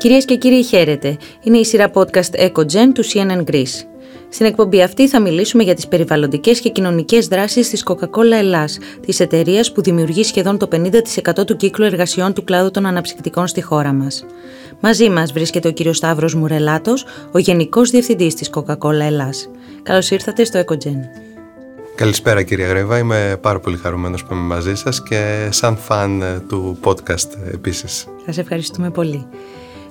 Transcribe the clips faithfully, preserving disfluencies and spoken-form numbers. Κυρίες και κύριοι, χαίρετε. Είναι η σειρά podcast EcoGen του σι εν εν Greece. Στην εκπομπή αυτή θα μιλήσουμε για τις περιβαλλοντικές και κοινωνικές δράσεις της Coca-Cola Ελλάς, της εταιρείας που δημιουργεί σχεδόν το πενήντα τοις εκατό του κύκλου εργασιών του κλάδου των αναψυκτικών στη χώρα μας. Μαζί μας βρίσκεται ο κύριος Σταύρος Μουρελάτος, ο Γενικός Διευθυντής της Coca-Cola Ελλάς. Καλώς ήρθατε στο EcoGen. Καλησπέρα κύριε Γρέβα, είμαι πάρα πολύ χαρούμενος που είμαι μαζί σας και σαν φαν του podcast επίσης. Σας ευχαριστούμε πολύ.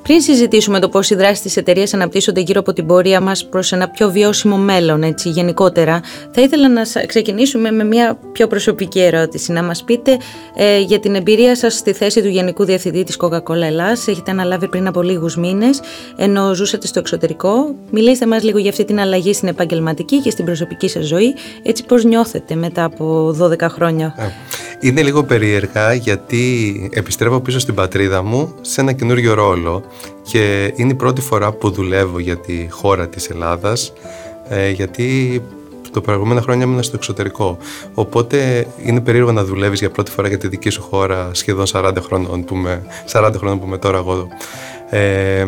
Πριν συζητήσουμε το πώς οι δράσεις της εταιρείας αναπτύσσονται γύρω από την πορεία μας προς ένα πιο βιώσιμο μέλλον, έτσι γενικότερα, θα ήθελα να ξεκινήσουμε με μια πιο προσωπική ερώτηση. Να μας πείτε ε, για την εμπειρία σας στη θέση του Γενικού Διευθυντή της Coca-Cola Ελλάς. Έχετε αναλάβει πριν από λίγους μήνες, ενώ ζούσατε στο εξωτερικό. Μιλήστε μας λίγο για αυτή την αλλαγή στην επαγγελματική και στην προσωπική σας ζωή. Έτσι, πώς νιώθετε μετά από δώδεκα χρόνια. Είναι λίγο περίεργα γιατί επιστρέφω πίσω στην πατρίδα μου σε ένα καινούριο ρόλο και είναι η πρώτη φορά που δουλεύω για τη χώρα της Ελλάδας, γιατί τα προηγούμενα χρόνια ήμουν στο εξωτερικό. Οπότε είναι περίεργο να δουλεύεις για πρώτη φορά για τη δική σου χώρα σχεδόν σαράντα χρόνων που είμαι, σαράντα χρόνων που είμαι τώρα εγώ. Ε,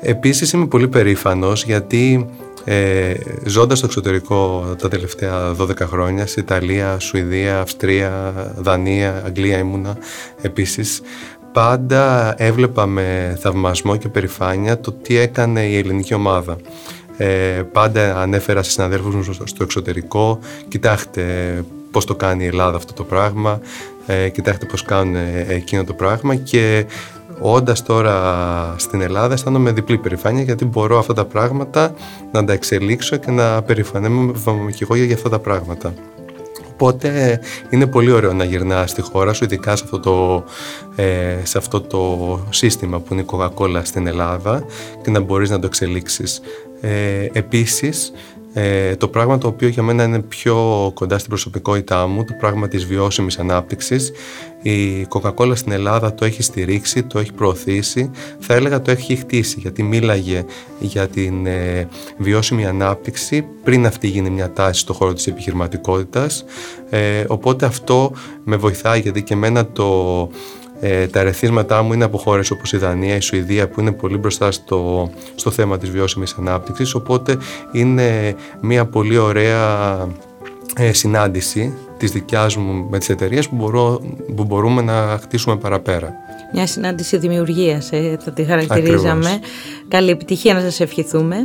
επίσης είμαι πολύ περήφανος γιατί Ε, ζώντας στο εξωτερικό τα τελευταία δώδεκα χρόνια, σε Ιταλία, Σουηδία, Αυστρία, Δανία, Αγγλία ήμουνα επίσης, πάντα έβλεπα με θαυμασμό και περηφάνεια το τι έκανε η ελληνική ομάδα. Ε, πάντα ανέφερα σε συναδέλφους μου στο εξωτερικό, κοιτάξτε πώς το κάνει η Ελλάδα αυτό το πράγμα, ε, κοιτάξτε πώς κάνουν εκείνο το πράγμα και όντας τώρα στην Ελλάδα αισθάνομαι διπλή περηφάνεια γιατί μπορώ αυτά τα πράγματα να τα εξελίξω και να περηφανέμαι και εγώ για αυτά τα πράγματα. Οπότε είναι πολύ ωραίο να γυρνάς στη χώρα σου, ειδικά σε αυτό το, ε, σε αυτό το σύστημα που είναι η Coca-Cola στην Ελλάδα και να μπορείς να το εξελίξεις. Ε, επίσης, Ε, το πράγμα το οποίο για μένα είναι πιο κοντά στην προσωπικότητά μου, το πράγμα της βιώσιμης ανάπτυξης, η Coca-Cola στην Ελλάδα το έχει στηρίξει, το έχει προωθήσει, θα έλεγα το έχει χτίσει, γιατί μίλαγε για την ε, βιώσιμη ανάπτυξη πριν αυτή γίνει μια τάση στον χώρο της επιχειρηματικότητας, ε, οπότε αυτό με βοηθάει, γιατί και εμένα το... Ε, τα ερεθίσματά μου είναι από χώρες όπως η Δανία, η Σουηδία που είναι πολύ μπροστά στο, στο θέμα της βιώσιμης ανάπτυξης, οπότε είναι μια πολύ ωραία ε, συνάντηση της δικιάς μου με τις εταιρείες που, μπορώ, που μπορούμε να χτίσουμε παραπέρα. Μια συνάντηση δημιουργίας, ε, θα τη χαρακτηρίζαμε. Ακριβώς. Καλή επιτυχία να σας ευχηθούμε.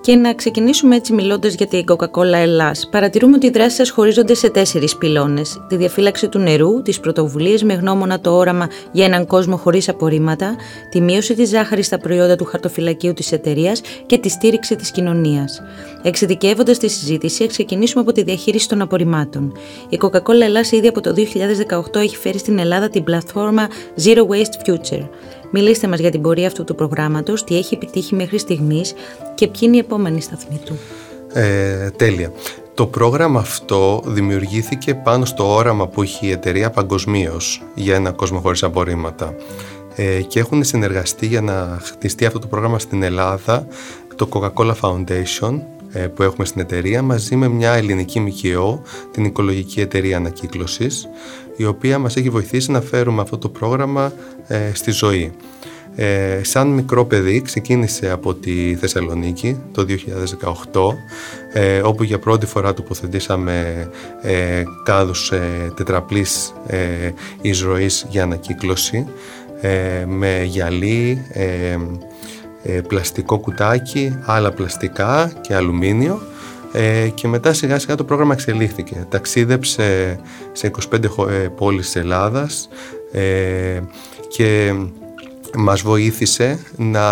Και να ξεκινήσουμε έτσι μιλώντας για την Coca-Cola Ελλάς. Παρατηρούμε ότι οι δράσεις σας χωρίζονται σε τέσσερις πυλώνες. Τη διαφύλαξη του νερού, τις πρωτοβουλίες με γνώμονα το όραμα για έναν κόσμο χωρίς απορρίμματα, τη μείωση της ζάχαρης στα προϊόντα του χαρτοφυλακίου της εταιρείας και τη στήριξη της κοινωνίας. Εξειδικεύοντας τη συζήτηση, ξεκινήσουμε από τη διαχείριση των απορριμμάτων. Η Coca-Cola Ελλάς ήδη από το δύο χιλιάδες δεκαοκτώ έχει φέρει στην Ελλάδα την πλατφόρμα Zero Waste Future. Μιλήστε μας για την πορεία αυτού του προγράμματος, τι έχει επιτύχει μέχρι στιγμής και ποιοι είναι οι επόμενοι σταθμοί του. Ε, τέλεια. Το πρόγραμμα αυτό δημιουργήθηκε πάνω στο όραμα που είχε η εταιρεία παγκοσμίως για ένα κόσμο χωρίς απορρίμματα. Ε, και έχουν συνεργαστεί για να χτιστεί αυτό το πρόγραμμα στην Ελλάδα το Coca-Cola Foundation που έχουμε στην εταιρεία, μαζί με μια ελληνική ΜΚΟ, την Οικολογική Εταιρεία Ανακύκλωσης, η οποία μας έχει βοηθήσει να φέρουμε αυτό το πρόγραμμα ε, στη ζωή. Ε, σαν μικρό παιδί ξεκίνησε από τη Θεσσαλονίκη το δύο χιλιάδες δεκαοκτώ, ε, όπου για πρώτη φορά τοποθετήσαμε ε, κάδους ε, τετραπλής ε, εισρωής για ανακύκλωση, ε, με γυαλί, ε, πλαστικό κουτάκι, άλλα πλαστικά και αλουμίνιο, και μετά σιγά σιγά το πρόγραμμα εξελίχθηκε. Ταξίδεψε σε είκοσι πέντε πόλεις της Ελλάδας και μας βοήθησε να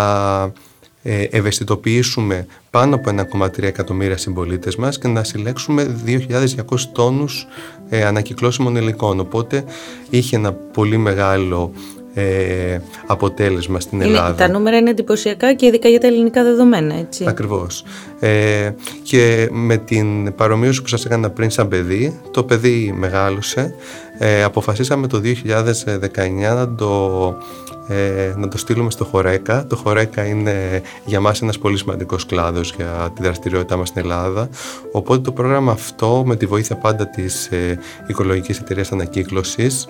ευαισθητοποιήσουμε πάνω από ένα κόμμα τρία εκατομμύρια συμπολίτες μας και να συλλέξουμε δύο χιλιάδες διακόσιους τόνους ανακυκλώσιμων υλικών. Οπότε είχε ένα πολύ μεγάλο Ε, αποτέλεσμα στην Ελλάδα. Τα νούμερα είναι εντυπωσιακά και ειδικά για τα ελληνικά δεδομένα, έτσι. Ακριβώς. Ε, και με την παρομοίωση που σας έκανα πριν σαν παιδί, το παιδί μεγάλωσε, ε, αποφασίσαμε το δύο χιλιάδες δεκαεννιά να το, ε, να το στείλουμε στο Χορέκα. Το Χορέκα είναι για μας ένας πολύ σημαντικός κλάδος για τη δραστηριότητά μας στην Ελλάδα. Οπότε το πρόγραμμα αυτό, με τη βοήθεια πάντα της ε, Οικολογικής Εταιρείας Ανακύκλωσης,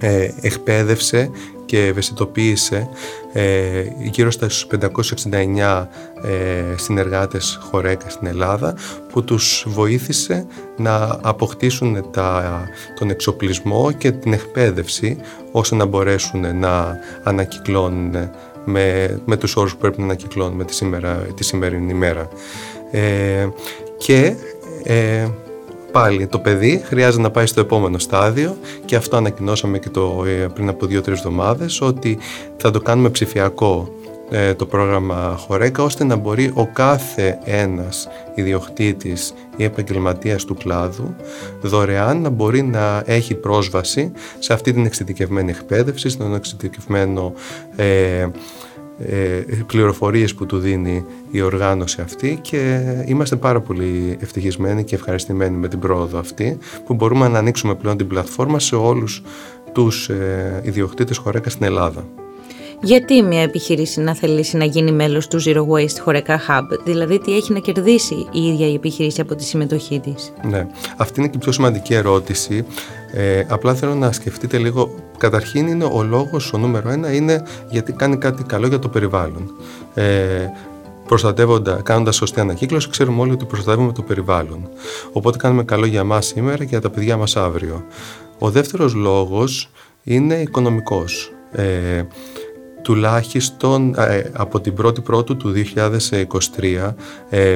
Ε, εκπαίδευσε και ευαισθητοποίησε ε, γύρω στα πεντακόσιους εξήντα εννιά ε, συνεργάτες Χορέκα στην Ελλάδα, που τους βοήθησε να αποκτήσουν τα, τον εξοπλισμό και την εκπαίδευση ώστε να μπορέσουν να ανακυκλώνουν με, με τους όρους που πρέπει να ανακυκλώνουν με τη, σήμερα, τη σημερινή μέρα. Ε, και ε, πάλι το παιδί χρειάζεται να πάει στο επόμενο στάδιο και αυτό ανακοινώσαμε και το, πριν από δύο-τρεις εβδομάδες, ότι θα το κάνουμε ψηφιακό το πρόγραμμα Χορέκα, ώστε να μπορεί ο κάθε ένας ιδιοκτήτης ή επαγγελματίας του κλάδου δωρεάν να μπορεί να έχει πρόσβαση σε αυτή την εξειδικευμένη εκπαίδευση, στον εξειδικευμένο ε, πληροφορίες που του δίνει η οργάνωση αυτή, και είμαστε πάρα πολύ ευτυχισμένοι και ευχαριστημένοι με την πρόοδο αυτή, που μπορούμε να ανοίξουμε πλέον την πλατφόρμα σε όλους τους ιδιοκτήτες Χορέκα στην Ελλάδα. Γιατί μια επιχείρηση να θελήσει να γίνει μέλος του Zero Waste Χορέκα Hub, δηλαδή τι έχει να κερδίσει η ίδια η επιχείρηση από τη συμμετοχή της? Ναι, αυτή είναι και η πιο σημαντική ερώτηση. Ε, απλά θέλω να σκεφτείτε λίγο. Καταρχήν είναι ο λόγος, ο νούμερο ένα είναι γιατί κάνει κάτι καλό για το περιβάλλον. Ε, προστατεύοντας, κάνοντας σωστή ανακύκλωση, ξέρουμε όλοι ότι προστατεύουμε το περιβάλλον. Οπότε κάνουμε καλό για εμάς σήμερα και για τα παιδιά μας αύριο. Ο δεύτερος λόγος είναι οικονομικός. Ε, τουλάχιστον από την πρώτη-πρώτου του δύο χιλιάδες είκοσι τρία,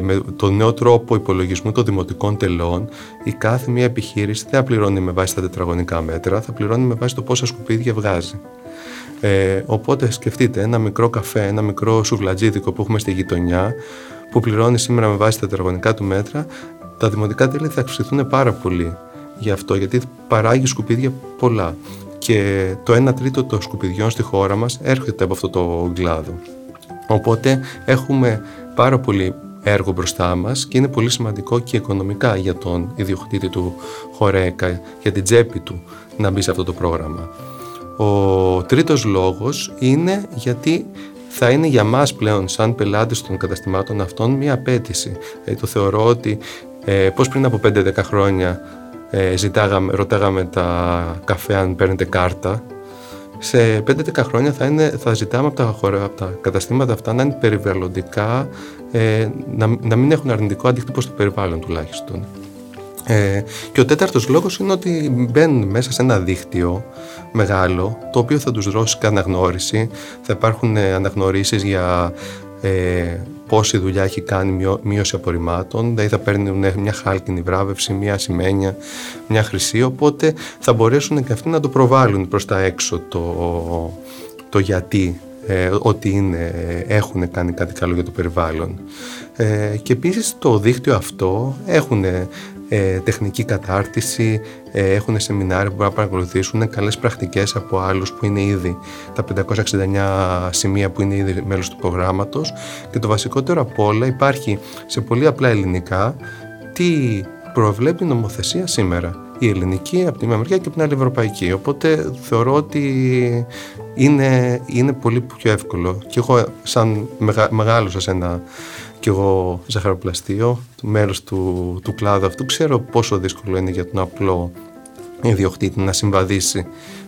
με τον νέο τρόπο υπολογισμού των δημοτικών τελών, η κάθε μία επιχείρηση δεν θα πληρώνει με βάση τα τετραγωνικά μέτρα, θα πληρώνει με βάση το πόσα σκουπίδια βγάζει. Ε, οπότε σκεφτείτε, ένα μικρό καφέ, ένα μικρό σουβλατζίδικο που έχουμε στη γειτονιά, που πληρώνει σήμερα με βάση τα τετραγωνικά του μέτρα, τα δημοτικά τέλη θα αυξηθούν πάρα πολύ γι' αυτό, γιατί παράγει σκουπίδια πολλά. Και το ένα τρίτο των σκουπιδιών στη χώρα μας έρχεται από αυτό το κλάδο. Οπότε έχουμε πάρα πολύ έργο μπροστά μας και είναι πολύ σημαντικό και οικονομικά για τον ιδιοκτήτη του Χορέκα, για την τσέπη του, να μπει σε αυτό το πρόγραμμα. Ο τρίτος λόγος είναι γιατί θα είναι για μας πλέον, σαν πελάτες των καταστημάτων αυτών, μια απέτηση. Ε, το θεωρώ ότι ε, πώς πριν από πέντε δέκα χρόνια Ε, ζητάγαμε, ρωτάγαμε τα καφέ αν παίρνετε κάρτα, σε πέντε δέκα χρόνια θα, είναι, θα ζητάμε από τα, χώρα, από τα καταστήματα αυτά να είναι περιβαλλοντικά, ε, να, να μην έχουν αρνητικό αντίκτυπο στο περιβάλλον τουλάχιστον. Ε, και ο τέταρτος λόγος είναι ότι μπαίνουν μέσα σε ένα δίκτυο μεγάλο, το οποίο θα τους δώσει αναγνώριση, θα υπάρχουν αναγνωρίσεις για Ε, πόση δουλειά έχει κάνει μείωση απορριμμάτων, δηλαδή θα παίρνουν μια χάλκινη βράβευση, μια σημαίνια, μια χρυσή, οπότε θα μπορέσουν και αυτοί να το προβάλλουν προς τα έξω το, το γιατί ε, ότι είναι, έχουν κάνει κάτι καλό για το περιβάλλον. Ε, και επίσης το δίκτυο αυτό έχουν Ε, τεχνική κατάρτιση, ε, έχουν σεμινάρια που μπορούν να παρακολουθήσουν, καλές πρακτικές από άλλους που είναι ήδη τα πεντακόσια εξήντα εννιά σημεία που είναι ήδη μέλος του προγράμματος, και το βασικότερο απ' όλα υπάρχει σε πολύ απλά ελληνικά τι προβλέπει η νομοθεσία σήμερα, η ελληνική από τη μία μεριά και από την άλλη ευρωπαϊκή, οπότε θεωρώ ότι είναι, είναι πολύ πιο εύκολο. Και εγώ σαν μεγα, μεγάλωσα σε ένα και εγώ ζαχαροπλαστείο, μέλος του, του κλάδου αυτού, ξέρω πόσο δύσκολο είναι για τον απλό ιδιοκτήτη να συμβαδίσει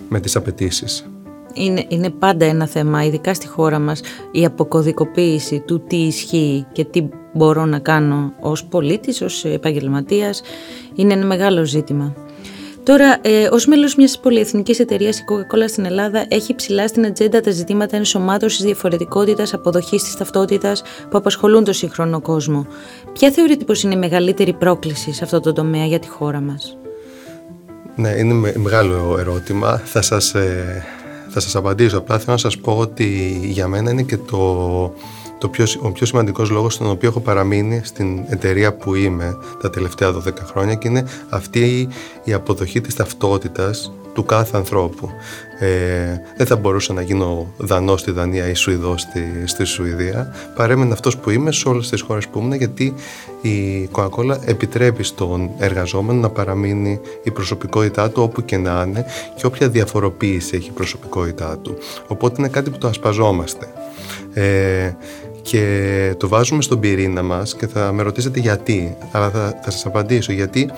με τις απαιτήσεις. Είναι, είναι πάντα ένα θέμα, ειδικά στη χώρα μας, η αποκωδικοποίηση του τι ισχύει και τι μπορώ να κάνω ως πολίτης, ως επαγγελματίας, είναι ένα μεγάλο ζήτημα. Τώρα, ε, ως μέλος μιας πολυεθνικής εταιρείας, η Coca-Cola στην Ελλάδα έχει ψηλά στην ατζέντα τα ζητήματα ενσωμάτωσης διαφορετικότητας, αποδοχής της ταυτότητας που απασχολούν τον σύγχρονο κόσμο. Ποια θεωρείτε πως είναι η μεγαλύτερη πρόκληση σε αυτό το τομέα για τη χώρα μας? Ναι, είναι μεγάλο ερώτημα. Θα σας, ε, θα σας απαντήσω. Απλά θέλω να σας πω ότι για μένα είναι και το, το πιο, ο πιο σημαντικός λόγος στον οποίο έχω παραμείνει στην εταιρεία που είμαι τα τελευταία δώδεκα χρόνια, και είναι αυτή η αποδοχή της ταυτότητας του κάθε ανθρώπου. Ε, δεν θα μπορούσα να γίνω Δανός στη Δανία ή Σουηδός στη, στη Σουηδία. Παρέμεινε αυτός που είμαι σε όλες τις χώρες που ήμουν, γιατί η Coca-Cola επιτρέπει στον εργαζόμενο να παραμείνει η προσωπικότητά του όπου και να είναι, και όποια διαφοροποίηση έχει η προσωπικότητά του. Οπότε είναι κάτι που το ασπαζόμαστε. Ε, και το βάζουμε στον πυρήνα μας, και θα με ρωτήσετε γιατί, αλλά θα, θα σας απαντήσω. Γιατί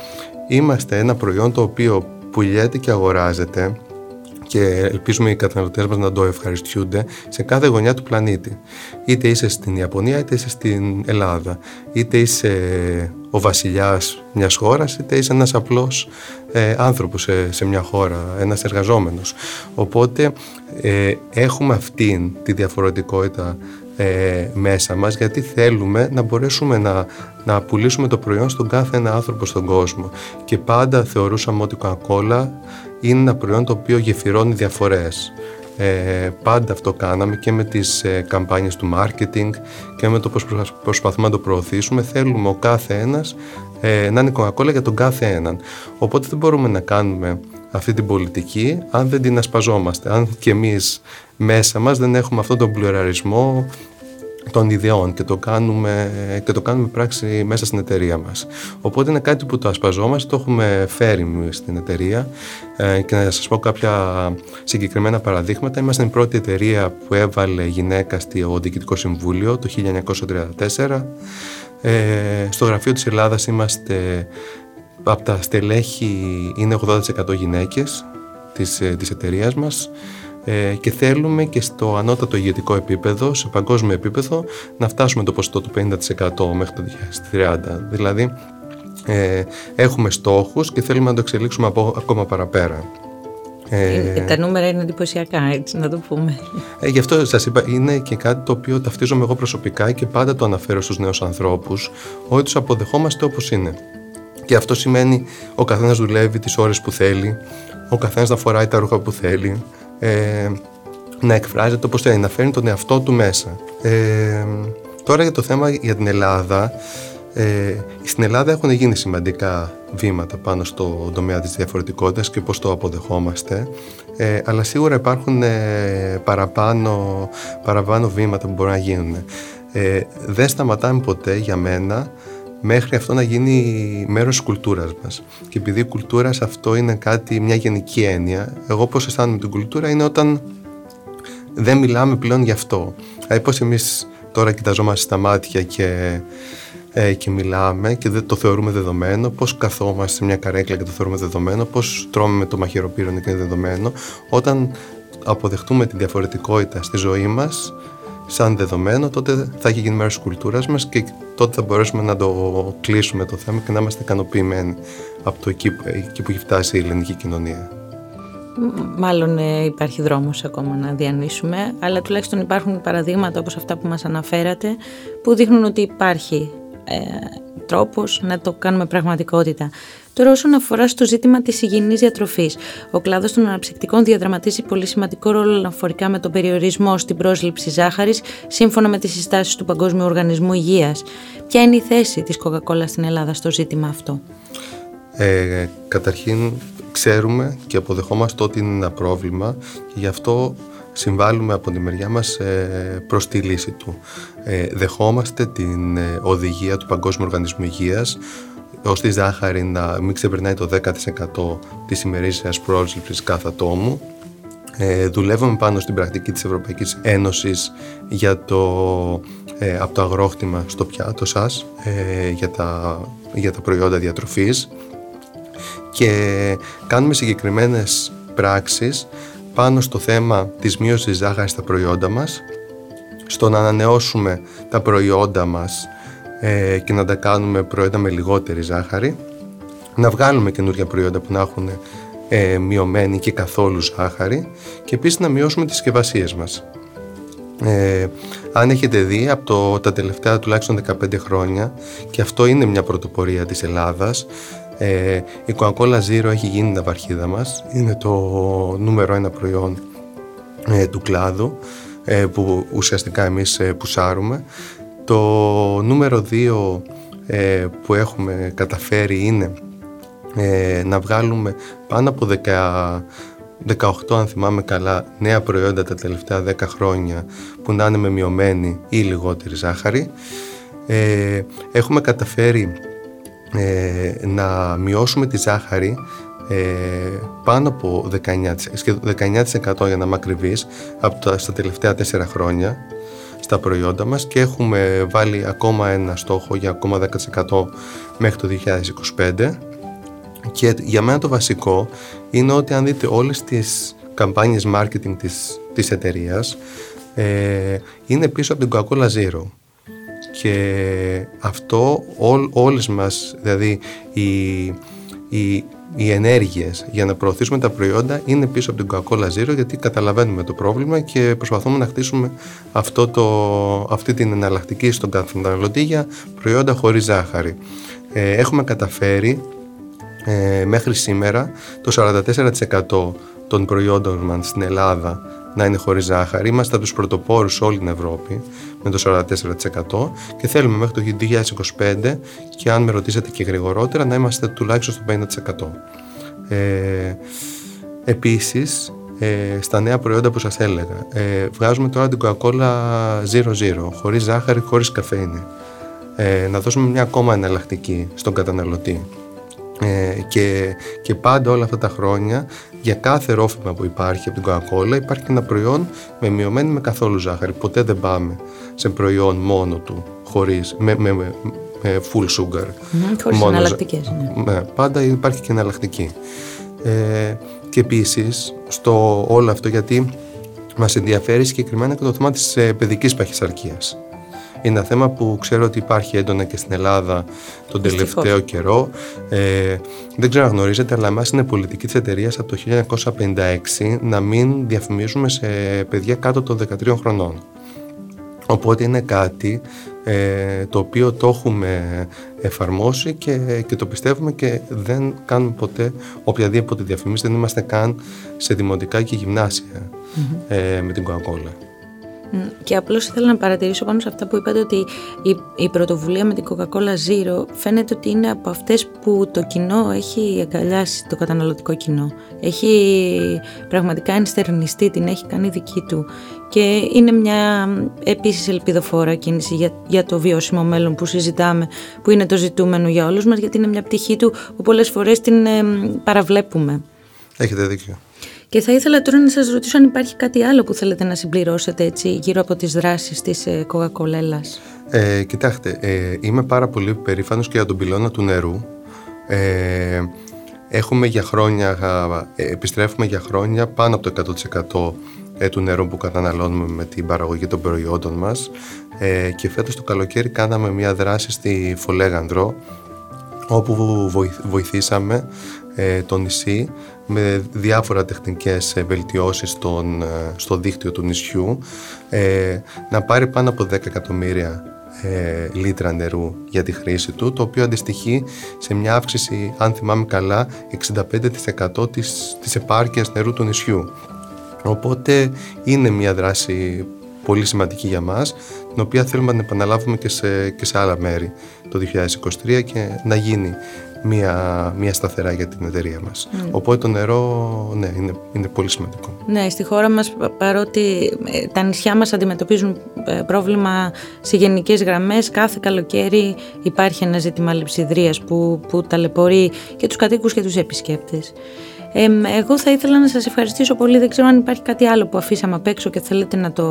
είμαστε ένα προϊόν το οποίο πουλιέται και αγοράζεται και ελπίζουμε οι καταναλωτές μας να το ευχαριστούνται σε κάθε γωνιά του πλανήτη. Είτε είσαι στην Ιαπωνία, είτε είσαι στην Ελλάδα, είτε είσαι ο βασιλιάς μιας χώρας, είτε είσαι ένας απλός ε, άνθρωπος σε, σε μια χώρα, ένας εργαζόμενος. Οπότε ε, έχουμε αυτήν τη διαφορετικότητα ε, μέσα μας, γιατί θέλουμε να μπορέσουμε να, να πουλήσουμε το προϊόν στον κάθε ένα άνθρωπο στον κόσμο. Και πάντα θεωρούσαμε ότι η Coca-Cola είναι ένα προϊόν το οποίο γεφυρώνει διαφορές. Ε, πάντα αυτό κάναμε και με τις ε, καμπάνιες του marketing και με το πώς προσπαθούμε να το προωθήσουμε. Θέλουμε ο κάθε ένας ε, να είναι Coca-Cola για τον κάθε έναν. Οπότε δεν μπορούμε να κάνουμε αυτή την πολιτική αν δεν την ασπαζόμαστε, αν και εμείς μέσα μας δεν έχουμε αυτόν τον πλουραρισμό των ιδεών και το κάνουμε, και το κάνουμε πράξη μέσα στην εταιρεία μας. Οπότε είναι κάτι που το ασπαζόμαστε, το έχουμε φέρει στην εταιρεία ε, και να σας πω κάποια συγκεκριμένα παραδείγματα. Είμαστε η πρώτη εταιρεία που έβαλε γυναίκα στο Διοικητικό Συμβούλιο το χίλια εννιακόσια τριάντα τέσσερα. Ε, στο γραφείο της Ελλάδας είμαστε, από τα στελέχη είναι ογδόντα τοις εκατό γυναίκες της, της εταιρείας μας. Και θέλουμε και στο ανώτατο ηγετικό επίπεδο, σε παγκόσμιο επίπεδο, να φτάσουμε το ποσοστό του πενήντα τοις εκατό μέχρι το δύο χιλιάδες τριάντα. Δηλαδή ε, έχουμε στόχους και θέλουμε να το εξελίξουμε από, ακόμα παραπέρα. Ε, τα νούμερα είναι εντυπωσιακά, έτσι να το πούμε. Ε, γι' αυτό σας είπα, είναι και κάτι το οποίο ταυτίζομαι εγώ προσωπικά και πάντα το αναφέρω στους νέους ανθρώπους, ότι τους αποδεχόμαστε όπως είναι. Και αυτό σημαίνει ο καθένας δουλεύει τις ώρες που θέλει, ο καθένας να φοράει τα ρούχα που θέλει, Ε, να εκφράζεται όπως θέλει, να φέρνει τον εαυτό του μέσα. Ε, τώρα για το θέμα για την Ελλάδα. Ε, στην Ελλάδα έχουν γίνει σημαντικά βήματα πάνω στο τομέα της διαφορετικότητας και πώς το αποδεχόμαστε, ε, αλλά σίγουρα υπάρχουν ε, παραπάνω, παραπάνω βήματα που μπορούν να γίνουν. Ε, δεν σταματάμε ποτέ για μένα μέχρι αυτό να γίνει μέρος της κουλτούρας μας. Και επειδή η κουλτούρα σε αυτό είναι κάτι, μια γενική έννοια, εγώ πώς αισθάνομαι την κουλτούρα είναι όταν δεν μιλάμε πλέον γι' αυτό. Δηλαδή πώς εμείς τώρα κοιταζόμαστε στα μάτια και, ε, και μιλάμε και δεν το θεωρούμε δεδομένο, πώς καθόμαστε σε μια καρέκλα και το θεωρούμε δεδομένο, πώς τρώμε με το μαχαιροπύρονο και είναι δεδομένο. Όταν αποδεχτούμε τη διαφορετικότητα στη ζωή μας σαν δεδομένο, τότε θα έχει γίνει μέρος της κουλτούρας μας και τότε θα μπορέσουμε να το κλείσουμε το θέμα και να είμαστε ικανοποιημένοι από το εκεί που, εκεί που έχει φτάσει η ελληνική κοινωνία. Μάλλον ε, υπάρχει δρόμος ακόμα να διανύσουμε, αλλά τουλάχιστον υπάρχουν παραδείγματα όπως αυτά που μας αναφέρατε που δείχνουν ότι υπάρχει ε, τρόπος να το κάνουμε πραγματικότητα. Τώρα, όσον αφορά στο ζήτημα της υγιεινής διατροφής, ο κλάδος των αναψυκτικών διαδραματίζει πολύ σημαντικό ρόλο αναφορικά με τον περιορισμό στην πρόσληψη ζάχαρης, σύμφωνα με τις συστάσεις του Παγκόσμιου Οργανισμού Υγείας. Ποια είναι η θέση της Coca-Cola στην Ελλάδα στο ζήτημα αυτό? Ε, καταρχήν, ξέρουμε και αποδεχόμαστε ότι είναι ένα πρόβλημα και γι' αυτό συμβάλλουμε από τη μεριά μας προς τη λύση του. Ε, δεχόμαστε την οδηγία του Παγκόσμιου Οργανισμού Υγείας, ώστε η ζάχαρη να μην ξεπερνάει το δέκα τοις εκατό της ημερήσιας πρόσληψης κάθε ατόμου. Ε, δουλεύουμε πάνω στην πρακτική της Ευρωπαϊκής Ένωσης για το, ε, από το αγρόκτημα στο πιάτο σας, ε, για, τα, για τα προϊόντα διατροφής και κάνουμε συγκεκριμένες πράξεις πάνω στο θέμα της μείωσης της ζάχαρης στα προϊόντα μας, στο να ανανεώσουμε τα προϊόντα μας και να τα κάνουμε προϊόντα με λιγότερη ζάχαρη, να βγάλουμε καινούργια προϊόντα που να έχουν ε, μειωμένη και καθόλου ζάχαρη και επίσης να μειώσουμε τις συσκευασίες μας. Ε, αν έχετε δει από το, τα τελευταία τουλάχιστον δεκαπέντε χρόνια, και αυτό είναι μια πρωτοπορία της Ελλάδας, ε, η Coca-Cola Zero έχει γίνει ναυαρχίδα μας, είναι το νούμερο ένα προϊόν ε, του κλάδου ε, που ουσιαστικά εμείς ε, πουσάρουμε. Το νούμερο δύο ε, που έχουμε καταφέρει είναι ε, να βγάλουμε πάνω από δέκα, δεκαοκτώ, αν θυμάμαι καλά, νέα προϊόντα τα τελευταία δέκα χρόνια που να είναι με μειωμένη ή λιγότερη ζάχαρη. Ε, έχουμε καταφέρει ε, να μειώσουμε τη ζάχαρη Ε, πάνω από δεκαεννιά τοις εκατό, δεκαεννιά τοις εκατό για να είμαι ακριβής, από τα, στα τελευταία τέσσερα χρόνια στα προϊόντα μας, και έχουμε βάλει ακόμα ένα στόχο για ακόμα δέκα τοις εκατό μέχρι το δύο χιλιάδες είκοσι πέντε. Και για μένα το βασικό είναι ότι αν δείτε όλες τις καμπάνιες marketing της, της εταιρείας ε, είναι πίσω από την Coca-Cola Zero. Και αυτό ό, όλες μας, δηλαδή οι, οι, οι ενέργειες για να προωθήσουμε τα προϊόντα είναι πίσω από την Coca-Cola Zero, γιατί καταλαβαίνουμε το πρόβλημα και προσπαθούμε να χτίσουμε αυτό το, αυτή την εναλλακτική στον καταναλωτή για προϊόντα χωρίς ζάχαρη. Ε, έχουμε καταφέρει ε, μέχρι σήμερα το σαράντα τέσσερα τοις εκατό των προϊόντων μας στην Ελλάδα να είναι χωρίς ζάχαρη. Είμαστε από τους πρωτοπόρους σε όλη την Ευρώπη με το σαράντα τέσσερα τοις εκατό και θέλουμε μέχρι το δύο χιλιάδες είκοσι πέντε, και αν με ρωτήσετε και γρηγορότερα, να είμαστε τουλάχιστον στο πενήντα τοις εκατό. Ε, επίσης, ε, στα νέα προϊόντα που σας έλεγα, ε, βγάζουμε τώρα την Coca-Cola Zero Zero, χωρίς ζάχαρη, χωρίς καφέινη. Ε, να δώσουμε μια ακόμα εναλλακτική στον καταναλωτή. Ε, και, και πάντα όλα αυτά τα χρόνια, για κάθε ρόφημα που υπάρχει από την Coca-Cola υπάρχει ένα προϊόν με μειωμένη με καθόλου ζάχαρη. Ποτέ δεν πάμε σε προϊόν μόνο του, χωρίς, με, με, με, με full sugar. Mm, χωρίς εναλλακτικές. Ναι. Ναι, πάντα υπάρχει και εναλλακτική. Ε, και επίσης, στο όλο αυτό, γιατί μας ενδιαφέρει συγκεκριμένα και το θέμα της παιδικής παχυσαρκίας. Είναι ένα θέμα που ξέρω ότι υπάρχει έντονα και στην Ελλάδα τον τελευταίο Ευτυχώς. καιρό. Ε, δεν ξέρω αν γνωρίζετε, αλλά εμάς είναι πολιτική της εταιρείας από το χίλια εννιακόσια πενήντα έξι να μην διαφημίζουμε σε παιδιά κάτω των δεκατρία χρονών. Οπότε είναι κάτι ε, το οποίο το έχουμε εφαρμόσει και, και το πιστεύουμε και δεν κάνουμε ποτέ οποιαδήποτε διαφημίση. Δεν είμαστε καν σε δημοτικά και γυμνάσια mm-hmm. ε, με την Coca-Cola. Και απλώς ήθελα να παρατηρήσω πάνω σε αυτά που είπατε, ότι η, η πρωτοβουλία με την Coca-Cola Zero φαίνεται ότι είναι από αυτές που το κοινό έχει αγκαλιάσει, το καταναλωτικό κοινό. Έχει πραγματικά ενστερνιστεί, την έχει κάνει δική του. Και είναι μια επίσης ελπιδοφόρα κίνηση για, για το βιώσιμο μέλλον που συζητάμε, που είναι το ζητούμενο για όλους μας, γιατί είναι μια πτυχή του που πολλές φορές την ε, παραβλέπουμε. Έχετε δίκιο. Και θα ήθελα τώρα να σας ρωτήσω αν υπάρχει κάτι άλλο που θέλετε να συμπληρώσετε, έτσι, γύρω από τις δράσεις της Coca-Cola Ελλάς. Ε, κοιτάξτε, ε, είμαι πάρα πολύ περήφανος και για τον πυλώνα του νερού. Ε, έχουμε για χρόνια, ε, επιστρέφουμε για χρόνια πάνω από το εκατό τοις εκατό ε, του νερού που καταναλώνουμε με την παραγωγή των προϊόντων μας. Ε, και φέτος το καλοκαίρι κάναμε μια δράση στη Φολέγανδρο, όπου βοηθήσαμε ε, το νησί με διάφορα τεχνικές βελτιώσεις στον, στο δίκτυο του νησιού ε, να πάρει πάνω από δέκα εκατομμύρια ε, λίτρα νερού για τη χρήση του, το οποίο αντιστοιχεί σε μια αύξηση, αν θυμάμαι καλά, εξήντα πέντε τοις εκατό της, της επάρκειας νερού του νησιού. Οπότε είναι μια δράση πολύ σημαντική για μας, την οποία θέλουμε να επαναλάβουμε και σε, και σε άλλα μέρη το δύο χιλιάδες είκοσι τρία και να γίνει Μία, μία σταθερά για την εταιρεία μας. Mm. Οπότε το νερό, ναι, είναι, είναι πολύ σημαντικό. Ναι, στη χώρα μας, παρότι τα νησιά μας αντιμετωπίζουν πρόβλημα σε γενικές γραμμές, κάθε καλοκαίρι υπάρχει ένα ζήτημα λειψιδρίας που, που ταλαιπωρεί και τους κατοίκους και τους επισκέπτες. Ε, εγώ θα ήθελα να σας ευχαριστήσω πολύ. Δεν ξέρω αν υπάρχει κάτι άλλο που αφήσαμε απ' έξω και θέλετε να το,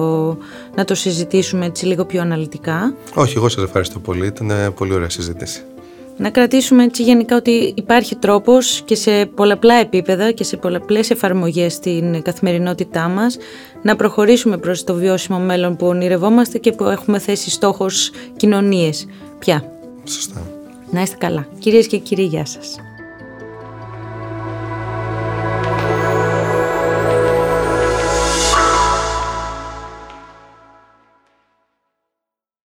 να το συζητήσουμε έτσι λίγο πιο αναλυτικά. Όχι, εγώ σας ευχαριστώ πολύ. Ήταν πολύ ωραία συζήτηση. Να κρατήσουμε έτσι γενικά ότι υπάρχει τρόπος και σε πολλαπλά επίπεδα και σε πολλαπλές εφαρμογές στην καθημερινότητά μας να προχωρήσουμε προς το βιώσιμο μέλλον που ονειρευόμαστε και που έχουμε θέσει στόχος κοινωνίες πια. Σωστά. Να είστε καλά. Κυρίες και κύριοι, γεια σας.